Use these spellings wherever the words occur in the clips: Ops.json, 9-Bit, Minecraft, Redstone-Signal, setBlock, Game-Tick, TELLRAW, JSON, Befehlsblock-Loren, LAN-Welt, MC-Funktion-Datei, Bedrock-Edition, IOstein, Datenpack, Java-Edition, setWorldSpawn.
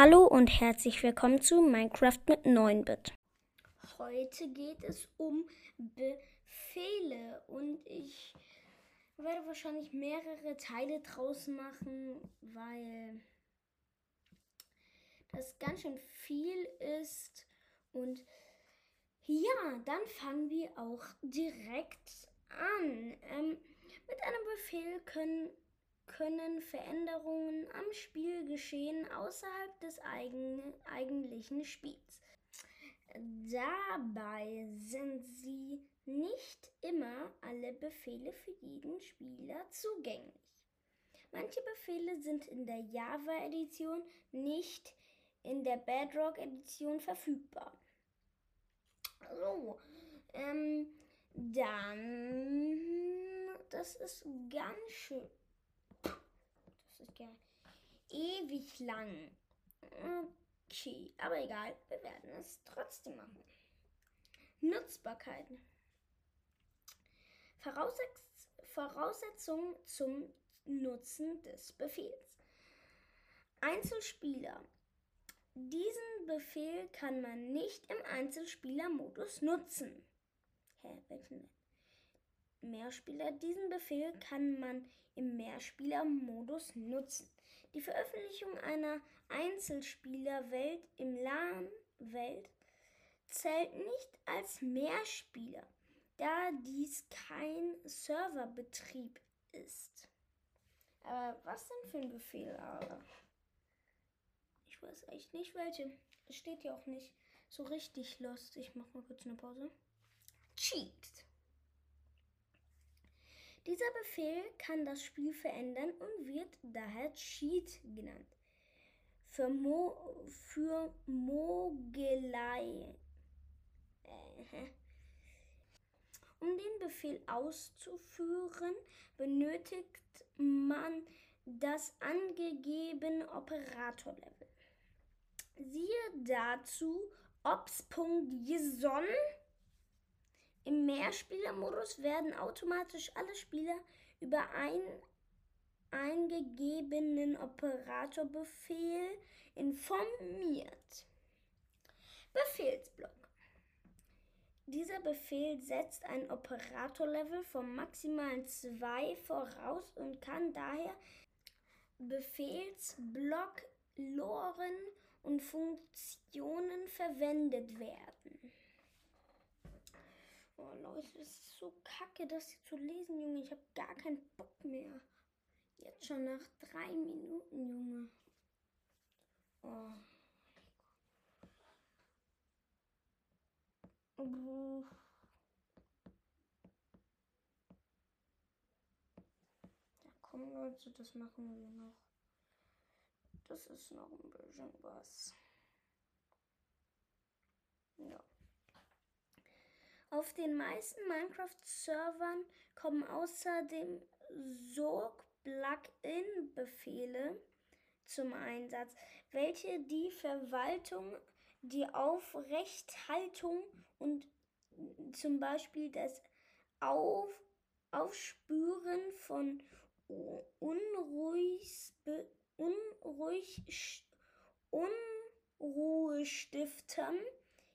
Hallo und herzlich willkommen zu Minecraft mit 9-Bit. Heute geht es um Befehle und ich werde wahrscheinlich mehrere Teile draus machen, weil das ganz schön viel ist. Und ja, dann fangen wir auch direkt an. Mit einem Befehl können Veränderungen am Spiel geschehen außerhalb des eigentlichen Spiels. Dabei sind sie nicht immer alle Befehle für jeden Spieler zugänglich. Manche Befehle sind in der Java-Edition, nicht in der Bedrock-Edition verfügbar. So, das ist ganz schön. Das ist ja ewig lang. Okay, aber egal, wir werden es trotzdem machen. Nutzbarkeit. Voraussetzung zum Nutzen des Befehls. Einzelspieler. Diesen Befehl kann man nicht im Einzelspielermodus nutzen. Mehrspieler. Diesen Befehl kann man im Mehrspielermodus nutzen. Die Veröffentlichung einer Einzelspielerwelt im LAN-Welt zählt nicht als Mehrspieler, da dies kein Serverbetrieb ist. Aber was denn für ein Befehl? Aber ich weiß echt nicht welche. Es steht ja auch nicht so richtig lost. Ich mache mal kurz eine Pause. Cheat. Dieser Befehl kann das Spiel verändern und wird daher Cheat genannt. Für Mogelei. Um den Befehl auszuführen, benötigt man das angegebene Operatorlevel. Siehe dazu Ops.json. Im Mehrspielermodus werden automatisch alle Spieler über einen eingegebenen Operatorbefehl informiert. Befehlsblock. Dieser Befehl setzt ein Operatorlevel von maximal 2 voraus und kann daher Befehlsblock-Loren und Funktionen verwendet werden. Oh Leute, es ist so kacke, das hier zu lesen, Junge. Ich habe gar keinen Bock mehr. Jetzt schon nach 3 Minuten, Junge. Oh. Ja, komm Leute, das machen wir noch. Das ist noch ein bisschen was. Ja. Auf den meisten Minecraft-Servern kommen außerdem Sog-Plugin-Befehle zum Einsatz, welche die Verwaltung, die Aufrechthaltung und zum Beispiel das Aufspüren von Unruhestiftern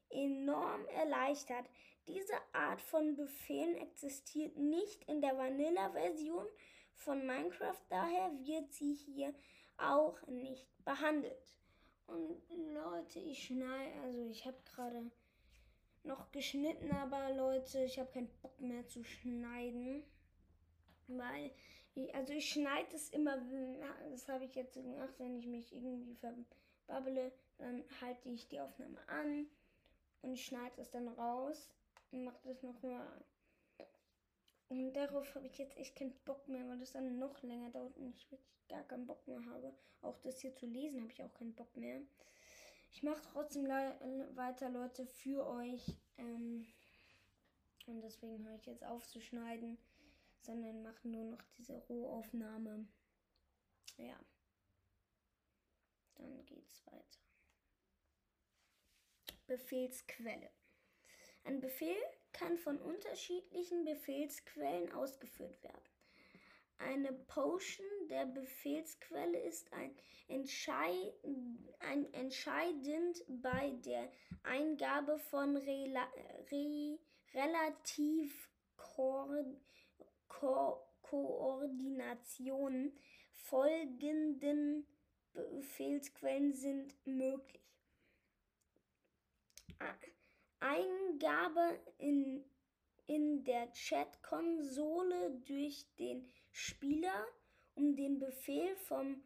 enorm erleichtert. Diese Art von Befehlen existiert nicht in der Vanilla-Version von Minecraft, daher wird sie hier auch nicht behandelt. Und Leute, ich habe gerade noch geschnitten, aber Leute, ich habe keinen Bock mehr zu schneiden, weil, ich schneide es immer, das habe ich jetzt gemacht, wenn ich mich irgendwie verbabble, dann halte ich die Aufnahme an und schneide es dann raus. Mach das nochmal an. Und darauf habe ich jetzt echt keinen Bock mehr, weil das dann noch länger dauert und ich wirklich gar keinen Bock mehr habe. Auch das hier zu lesen habe ich auch keinen Bock mehr. Ich mache trotzdem weiter, Leute, für euch. Und deswegen höre ich jetzt auf zu schneiden, sondern mache nur noch diese Rohaufnahme. Ja. Dann geht's weiter. Befehlsquelle. Ein Befehl kann von unterschiedlichen Befehlsquellen ausgeführt werden. Eine Potion der Befehlsquelle ist ein entscheidend bei der Eingabe von Relativkoordinationen. Folgenden Befehlsquellen sind möglich. Eingabe in der Chatkonsole durch den Spieler, um den Befehl von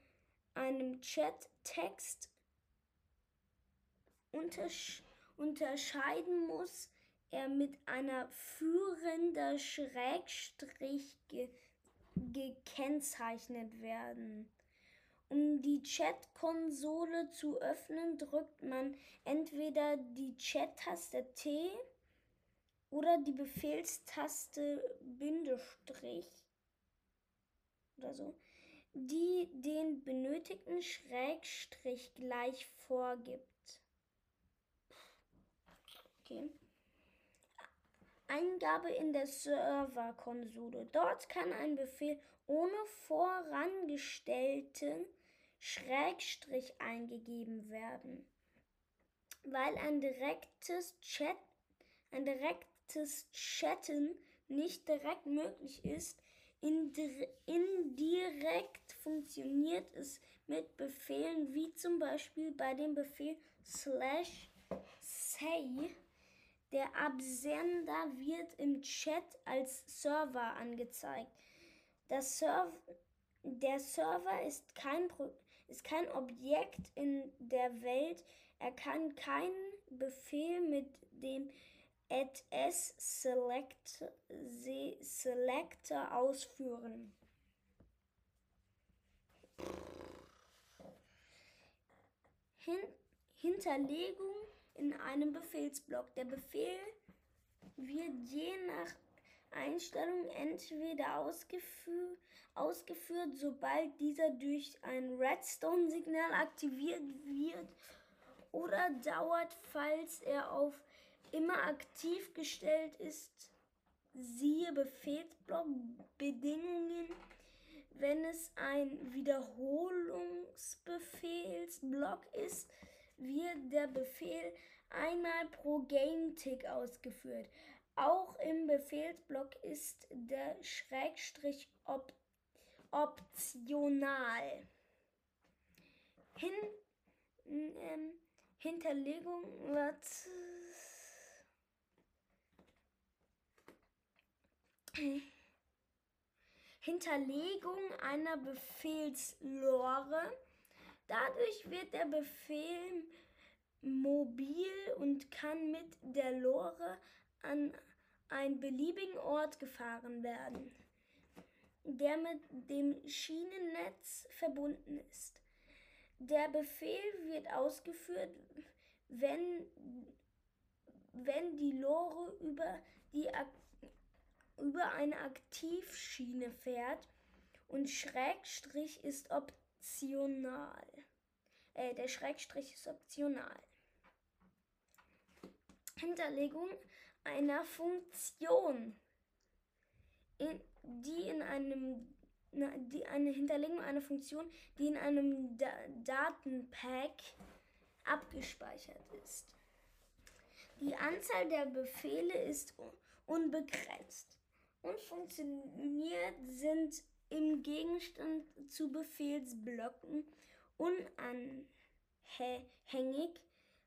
einem Chattext unterscheiden muss er mit einer führenden Schrägstrich gekennzeichnet werden. Um die Chatkonsole zu öffnen, drückt man entweder die Chat-Taste T oder die Befehlstaste Bindestrich oder so, die den benötigten Schrägstrich gleich vorgibt. Okay. Eingabe in der Serverkonsole. Dort kann ein Befehl ohne vorangestellten Schrägstrich eingegeben werden, weil ein direktes Chatten nicht direkt möglich ist. Indirekt funktioniert es mit Befehlen wie zum Beispiel bei dem Befehl /say. Der Absender wird im Chat als Server angezeigt. Der Server ist kein Objekt in der Welt. Er kann keinen Befehl mit dem @s_selector ausführen. Hinterlegung in einem Befehlsblock. Der Befehl wird je nach Einstellung entweder ausgeführt, sobald dieser durch ein Redstone-Signal aktiviert wird, oder dauert, falls er auf immer aktiv gestellt ist, siehe Befehlsblock-Bedingungen. Wenn es ein Wiederholungsbefehlsblock ist, wird der Befehl einmal pro Game-Tick ausgeführt. Auch im Befehlsblock ist der Schrägstrich optional. Hinterlegung wird Hinterlegung einer Befehlslore. Dadurch wird der Befehl mobil und kann mit der Lore an einen beliebigen Ort gefahren werden, der mit dem Schienennetz verbunden ist. Der Befehl wird ausgeführt, wenn die Lore über eine Aktivschiene fährt, und Schrägstrich ist optional. Der Schrägstrich ist optional. Hinterlegung einer Funktion. Die in einem Datenpack abgespeichert ist. Die Anzahl der Befehle ist unbegrenzt. Und funktioniert sind im Gegenstand zu Befehlsblöcken unabhängig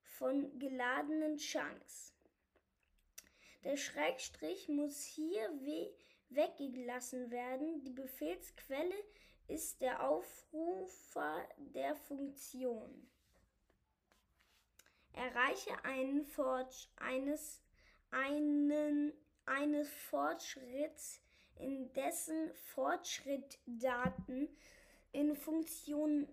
von geladenen Chunks. Der Schrägstrich muss hier weggelassen werden. Die Befehlsquelle ist der Aufrufer der Funktion. Erreiche eines Fortschritts, in dessen Fortschrittdaten in Funktion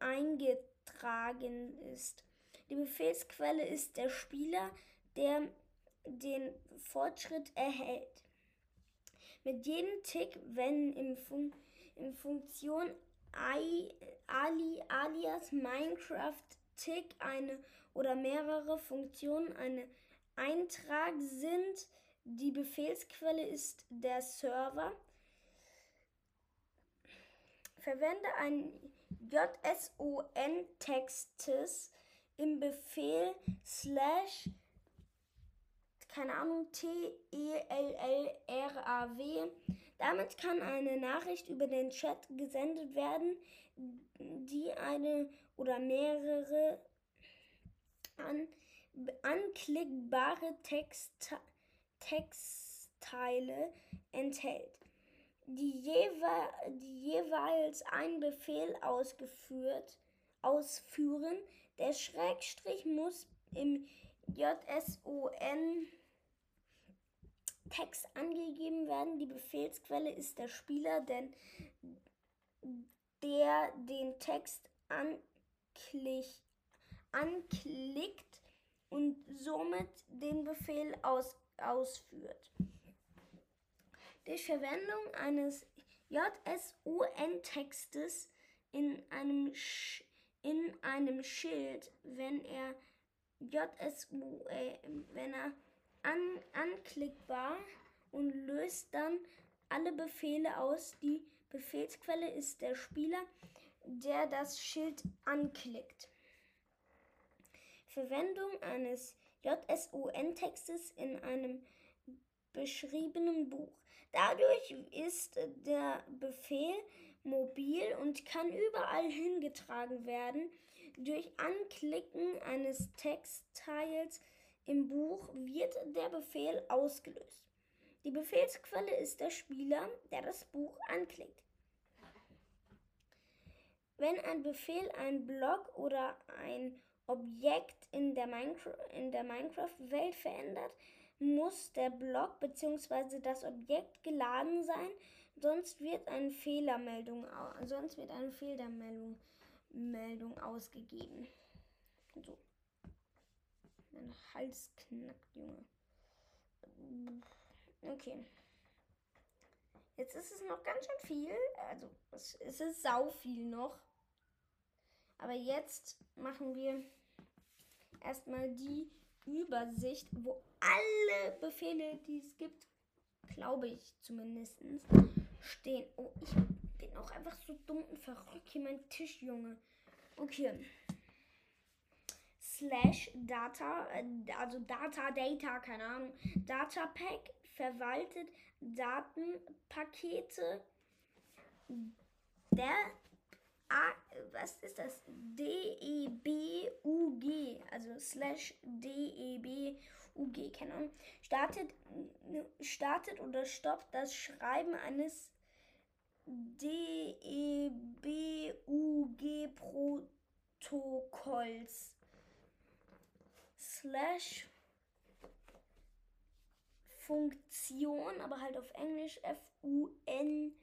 eingetragen ist. Die Befehlsquelle ist der Spieler, der den Fortschritt erhält. Mit jedem Tick, wenn in Funktion alias Minecraft-Tick eine oder mehrere Funktionen ein Eintrag sind, die Befehlsquelle ist der Server. Verwende ein JSON-Textes im Befehl / keine Ahnung, TELLRAW. Damit kann eine Nachricht über den Chat gesendet werden, die eine oder mehrere anklickbare Textteile enthält, die jeweils einen Befehl ausführen. Der Schrägstrich muss im JSON Text angegeben werden. Die Befehlsquelle ist der Spieler, der den Text anklickt und somit den Befehl ausführt. Durch Verwendung eines JSON-Textes in einem Schild, wenn er anklickbar und löst dann alle Befehle aus. Die Befehlsquelle ist der Spieler, der das Schild anklickt. Verwendung eines JSON-Textes in einem beschriebenen Buch. Dadurch ist der Befehl mobil und kann überall hingetragen werden. Durch Anklicken eines Textteils im Buch wird der Befehl ausgelöst. Die Befehlsquelle ist der Spieler, der das Buch anklickt. Wenn ein Befehl ein Block oder ein Objekt in der Minecraft-Welt verändert, muss der Block bzw. das Objekt geladen sein, sonst wird eine Fehlermeldung ausgegeben. So. Mein Hals knackt, Junge. Okay. Jetzt ist es noch ganz schön viel. Also, es ist sau viel noch. Aber jetzt machen wir erstmal die Übersicht, wo alle Befehle, die es gibt, glaube ich zumindest, stehen. Oh, ich bin auch einfach so dumm und verrückt hier mein Tisch, Junge. Okay. /Data, also Data, keine Ahnung. Datenpack verwaltet Datenpakete. Was ist das? DEBUG, also /DEBUG, keine Ahnung. Startet oder stoppt das Schreiben eines DEBUG-Protokolls. /Funktion, aber halt auf Englisch, FUNCTION,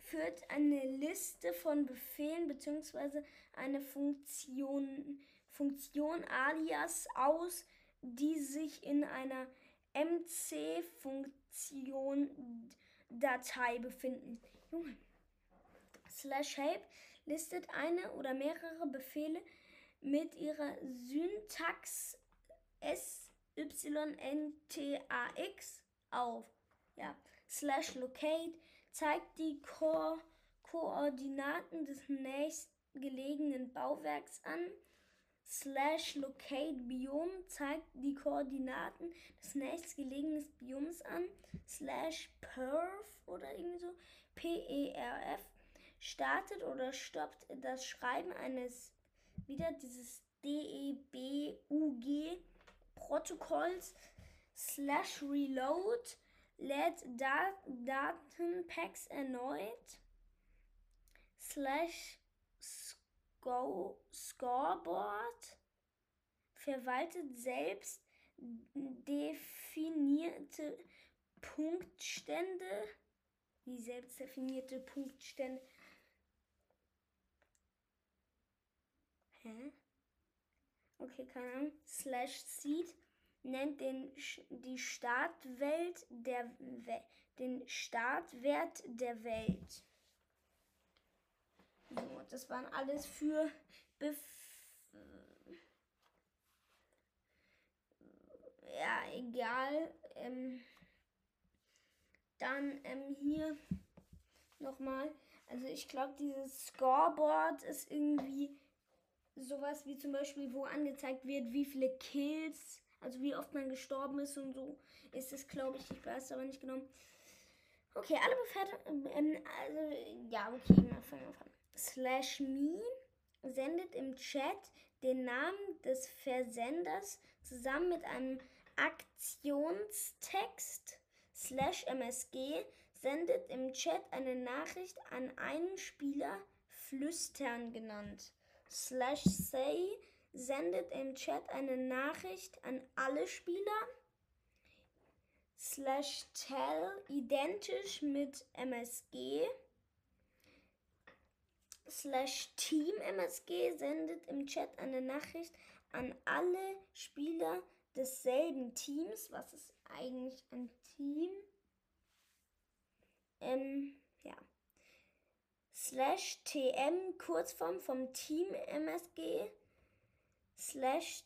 führt eine Liste von Befehlen bzw. eine Funktion alias aus, die sich in einer MC-Funktion-Datei befinden. Junge. /Help listet eine oder mehrere Befehle mit ihrer Syntax SYNTAX auf. Ja. /Locate zeigt die Koordinaten des nächstgelegenen Bauwerks an. /Locate-Biom zeigt die Koordinaten des nächstgelegenen Bioms an. /Perf oder irgendwie so. PERF startet oder stoppt das Schreiben eines, wieder dieses DEBUG-Protokolls. /Reload lädt Datenpacks erneut. /Scoreboard verwaltet selbst definierte Punktstände. Die selbst definierte Punktstände. Okay, keine Ahnung. /Seed nennt den Startwert der Welt. So, das waren alles für ja, egal. Dann hier nochmal. Also ich glaube, dieses Scoreboard ist irgendwie sowas wie zum Beispiel, wo angezeigt wird, wie viele Kills, also wie oft man gestorben ist und so. Ist es, glaube ich, ich weiß es aber nicht genau. Okay, alle Befehle, also ja, okay, mal fangen wir an. /me sendet im Chat den Namen des Versenders zusammen mit einem Aktionstext. /msg sendet im Chat eine Nachricht an einen Spieler, flüstern genannt. /say sendet im Chat eine Nachricht an alle Spieler. /tell identisch mit msg. /team msg sendet im Chat eine Nachricht an alle Spieler desselben Teams. Was ist eigentlich ein Team? Ja. /tm Kurzform vom Team msg.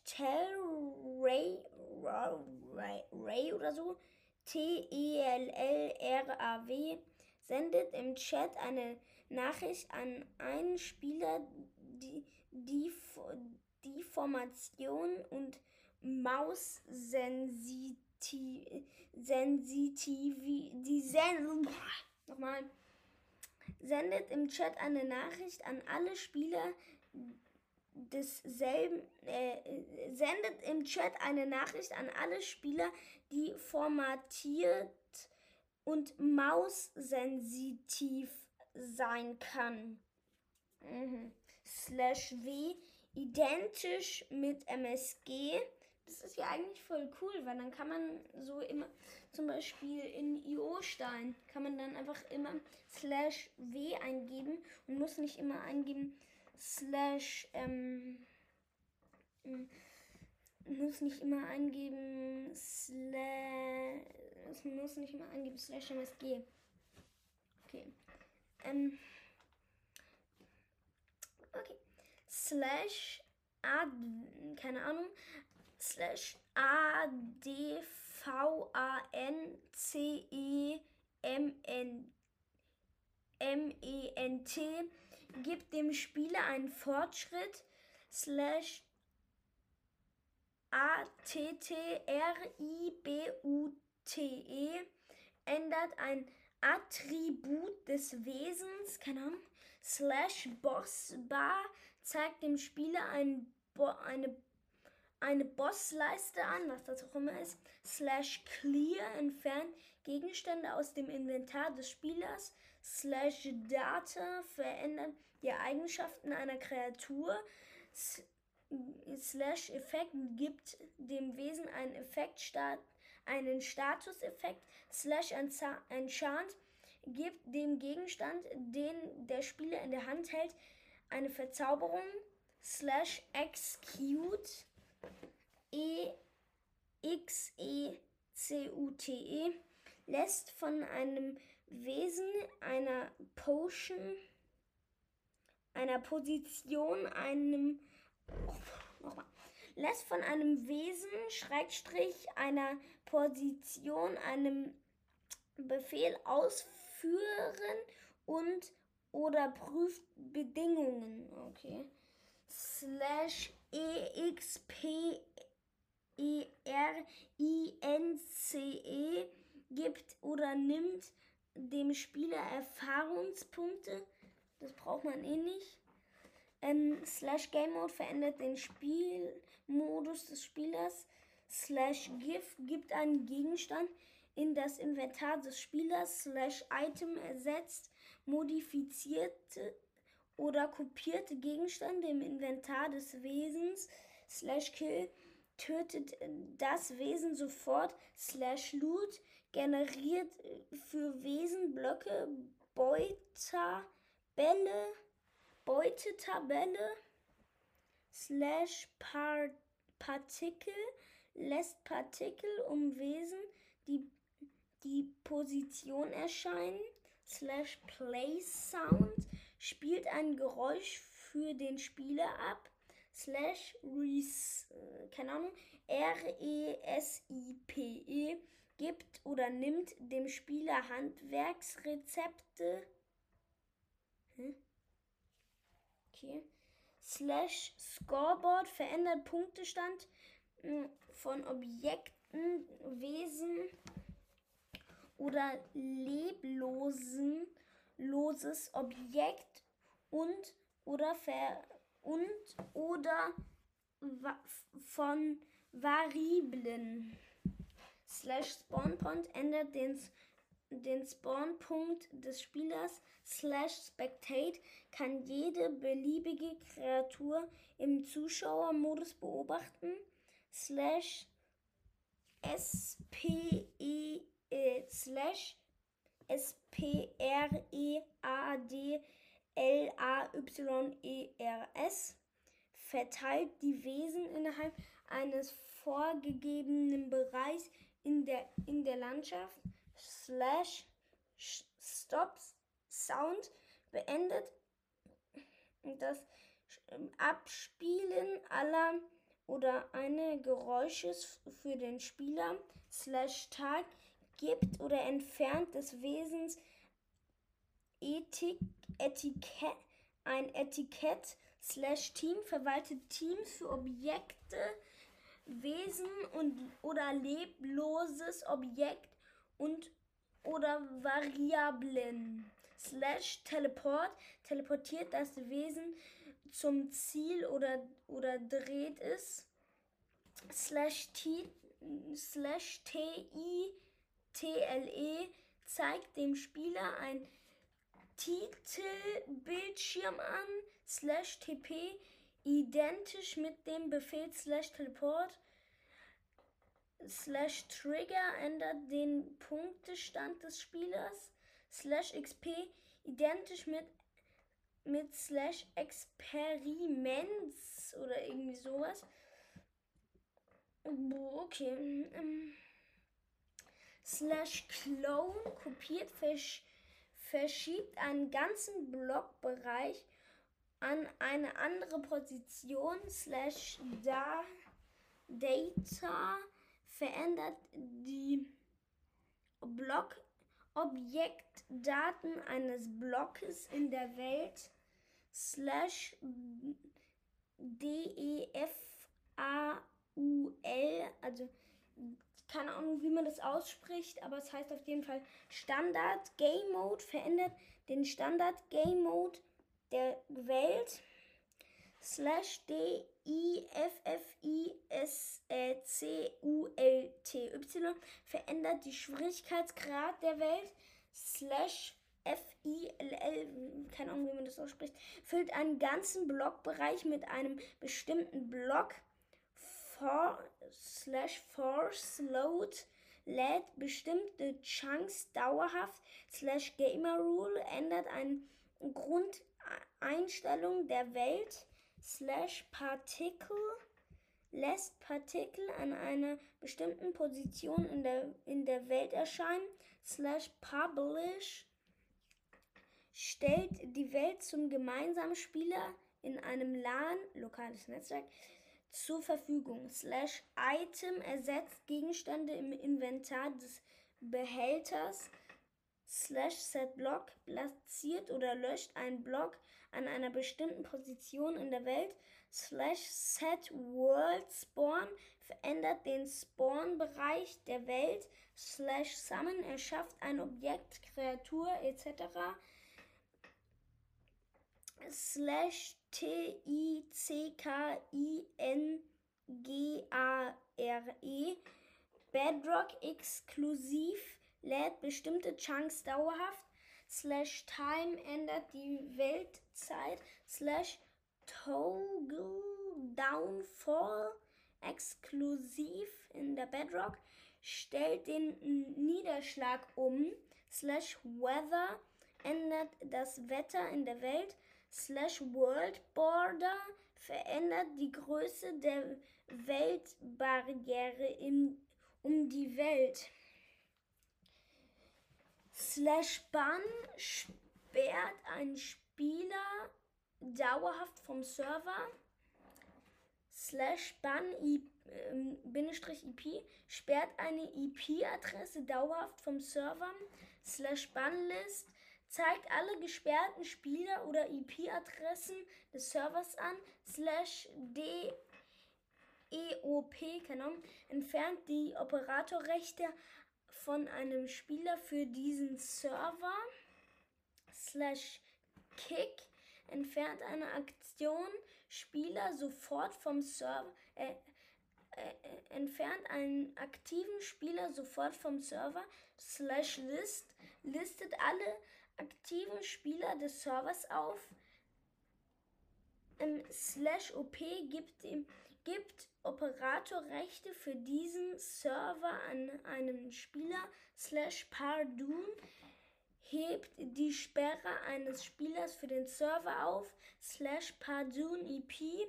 /tellray oder so. TELLRAW sendet im Chat eine Nachricht an einen Spieler, die Formation und sendet im Chat eine Nachricht an alle Spieler sendet im Chat eine Nachricht an alle Spieler, die formatiert und maussensitiv sein kann. /w identisch mit msg. Das ist ja eigentlich voll cool, weil dann kann man so immer, zum Beispiel in IOstein, kann man dann einfach immer /w eingeben und muss nicht immer eingeben slash msg. Okay. Okay. /advancement gibt dem Spieler einen Fortschritt. /attribute ändert ein Attribut des Wesens, keine Ahnung. /bossbar zeigt dem Spieler eine Bossleiste an, was das auch immer ist. /clear entfernt Gegenstände aus dem Inventar des Spielers. /data verändert die Eigenschaften einer Kreatur. /effekt gibt dem Wesen einen Statuseffekt. /enchant gibt dem Gegenstand, den der Spieler in der Hand hält, eine Verzauberung. /execute lässt von einem Wesen, einer Potion, einer Position, einem Befehl ausführen und oder prüft Bedingungen. Okay. /experince gibt oder nimmt dem Spieler Erfahrungspunkte. Das braucht man eh nicht. /game mode verändert den Spielmodus des Spielers. /gif gibt einen Gegenstand in das Inventar des Spielers. /item ersetzt modifizierte oder kopierte Gegenstände im Inventar des Wesens. /kill tötet das Wesen sofort. /loot generiert für Wesenblöcke Beutetabelle. /partikel lässt Partikel um Wesen die Position erscheinen. /play sound spielt ein Geräusch für den Spieler ab. /recipe gibt oder nimmt dem Spieler Handwerksrezepte Okay. Slash Scoreboard verändert Punktestand von Objekten, Wesen oder lebloses Objekt und oder von Variablen. Slash Spawnpoint ändert den Spawnpunkt des Spielers. Slash Spectate kann jede beliebige Kreatur im Zuschauermodus beobachten. Slash SPREADLAYERS verteilt die Wesen innerhalb eines vorgegebenen Bereichs in der Landschaft. Slash Stop Sound beendet das Abspielen aller oder eines Geräusches für den Spieler. Slash Tag gibt oder entfernt des Wesens ein Etikett. Slash Team verwaltet Teams für Objekte, Wesen oder lebloses Objekt und oder Variablen. Slash Teleport teleportiert das Wesen zum Ziel oder dreht es. Slash TITLE zeigt dem Spieler ein Titelbildschirm an. Slash TP identisch mit dem Befehl Slash Teleport. Slash Trigger ändert den Punktestand des Spielers. Slash XP identisch mit Slash Experiments oder irgendwie sowas. Okay. Slash Clone kopiert, verschiebt einen ganzen Blockbereich an eine andere Position. Slash Data verändert die Objektdaten eines Blockes in der Welt. Slash DEFAUL, also keine Ahnung, wie man das ausspricht, aber es heißt auf jeden Fall Standard Game Mode verändert den Standard Game Mode der Welt. Slash DIFFISCULTY verändert die Schwierigkeitsgrad der Welt. Slash FILL, keine Ahnung, wie man das ausspricht, füllt einen ganzen Blockbereich mit einem bestimmten Block. Slash Force Load lädt bestimmte Chunks dauerhaft. Slash Gamer Rule ändert eine Grundeinstellung der Welt. Slash Particle lässt Partikel an einer bestimmten Position in der Welt erscheinen. Slash Publish stellt die Welt zum gemeinsamen Spieler in einem LAN, lokales Netzwerk, zur Verfügung. Slash Item ersetzt Gegenstände im Inventar des Behälters. Slash setBlock platziert oder löscht einen Block an einer bestimmten Position in der Welt. Slash setWorldSpawn verändert den Spawnbereich der Welt. Slash Summon erschafft ein Objekt, Kreatur etc. Slash TICKINGARE Bedrock exklusiv lädt bestimmte Chunks dauerhaft. Slash Time ändert die Weltzeit. Slash Toggle Downfall exklusiv in der Bedrock stellt den Niederschlag um. Slash Weather ändert das Wetter in der Welt. Slash World Border verändert die Größe der Weltbarriere um die Welt. Slash Ban sperrt einen Spieler dauerhaft vom Server. Slash Ban-IP sperrt eine IP-Adresse dauerhaft vom Server. Slash Banlist zeigt alle gesperrten Spieler oder IP-Adressen des Servers an, /DEOP, entfernt die Operatorrechte von einem Spieler für diesen Server, /Kick, entfernt eine Aktion Spieler sofort vom Server, entfernt einen aktiven Spieler sofort vom Server, /List, listet alle aktiven Spieler des Servers auf, /OP, gibt Operatorrechte für diesen Server an einen Spieler, /Pardon, hebt die Sperre eines Spielers für den Server auf, /Pardon IP,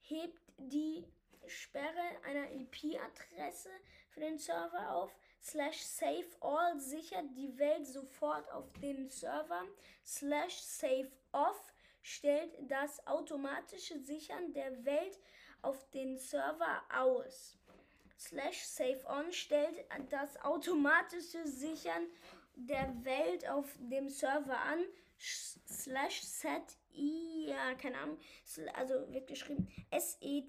hebt die Sperre einer IP-Adresse für den Server auf, /Save All, sichert die Welt sofort auf dem Server, /Save Off, stellt das automatische Sichern der Welt auf den Server aus, /Save On, stellt das automatische Sichern der Welt auf dem Server an, /Set I, ja, keine Ahnung, also wird geschrieben SETIDLETIMOUEOUT,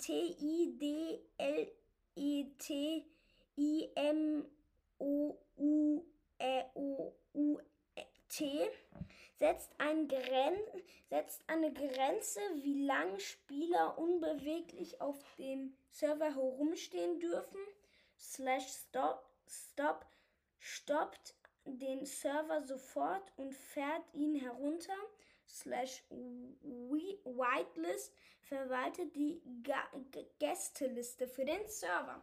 setzt eine Grenze, wie lang Spieler unbeweglich auf dem Server herumstehen dürfen, /Stop, stoppt den Server sofort und fährt ihn herunter, /Whitelist, verwaltet die Gästeliste für den Server.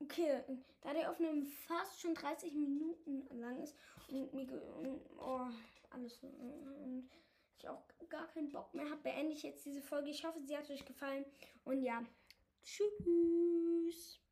Okay, da der Aufnahme fast schon 30 Minuten lang ist und ich auch gar keinen Bock mehr habe, beende ich jetzt diese Folge. Ich hoffe, sie hat euch gefallen und ja, tschüss.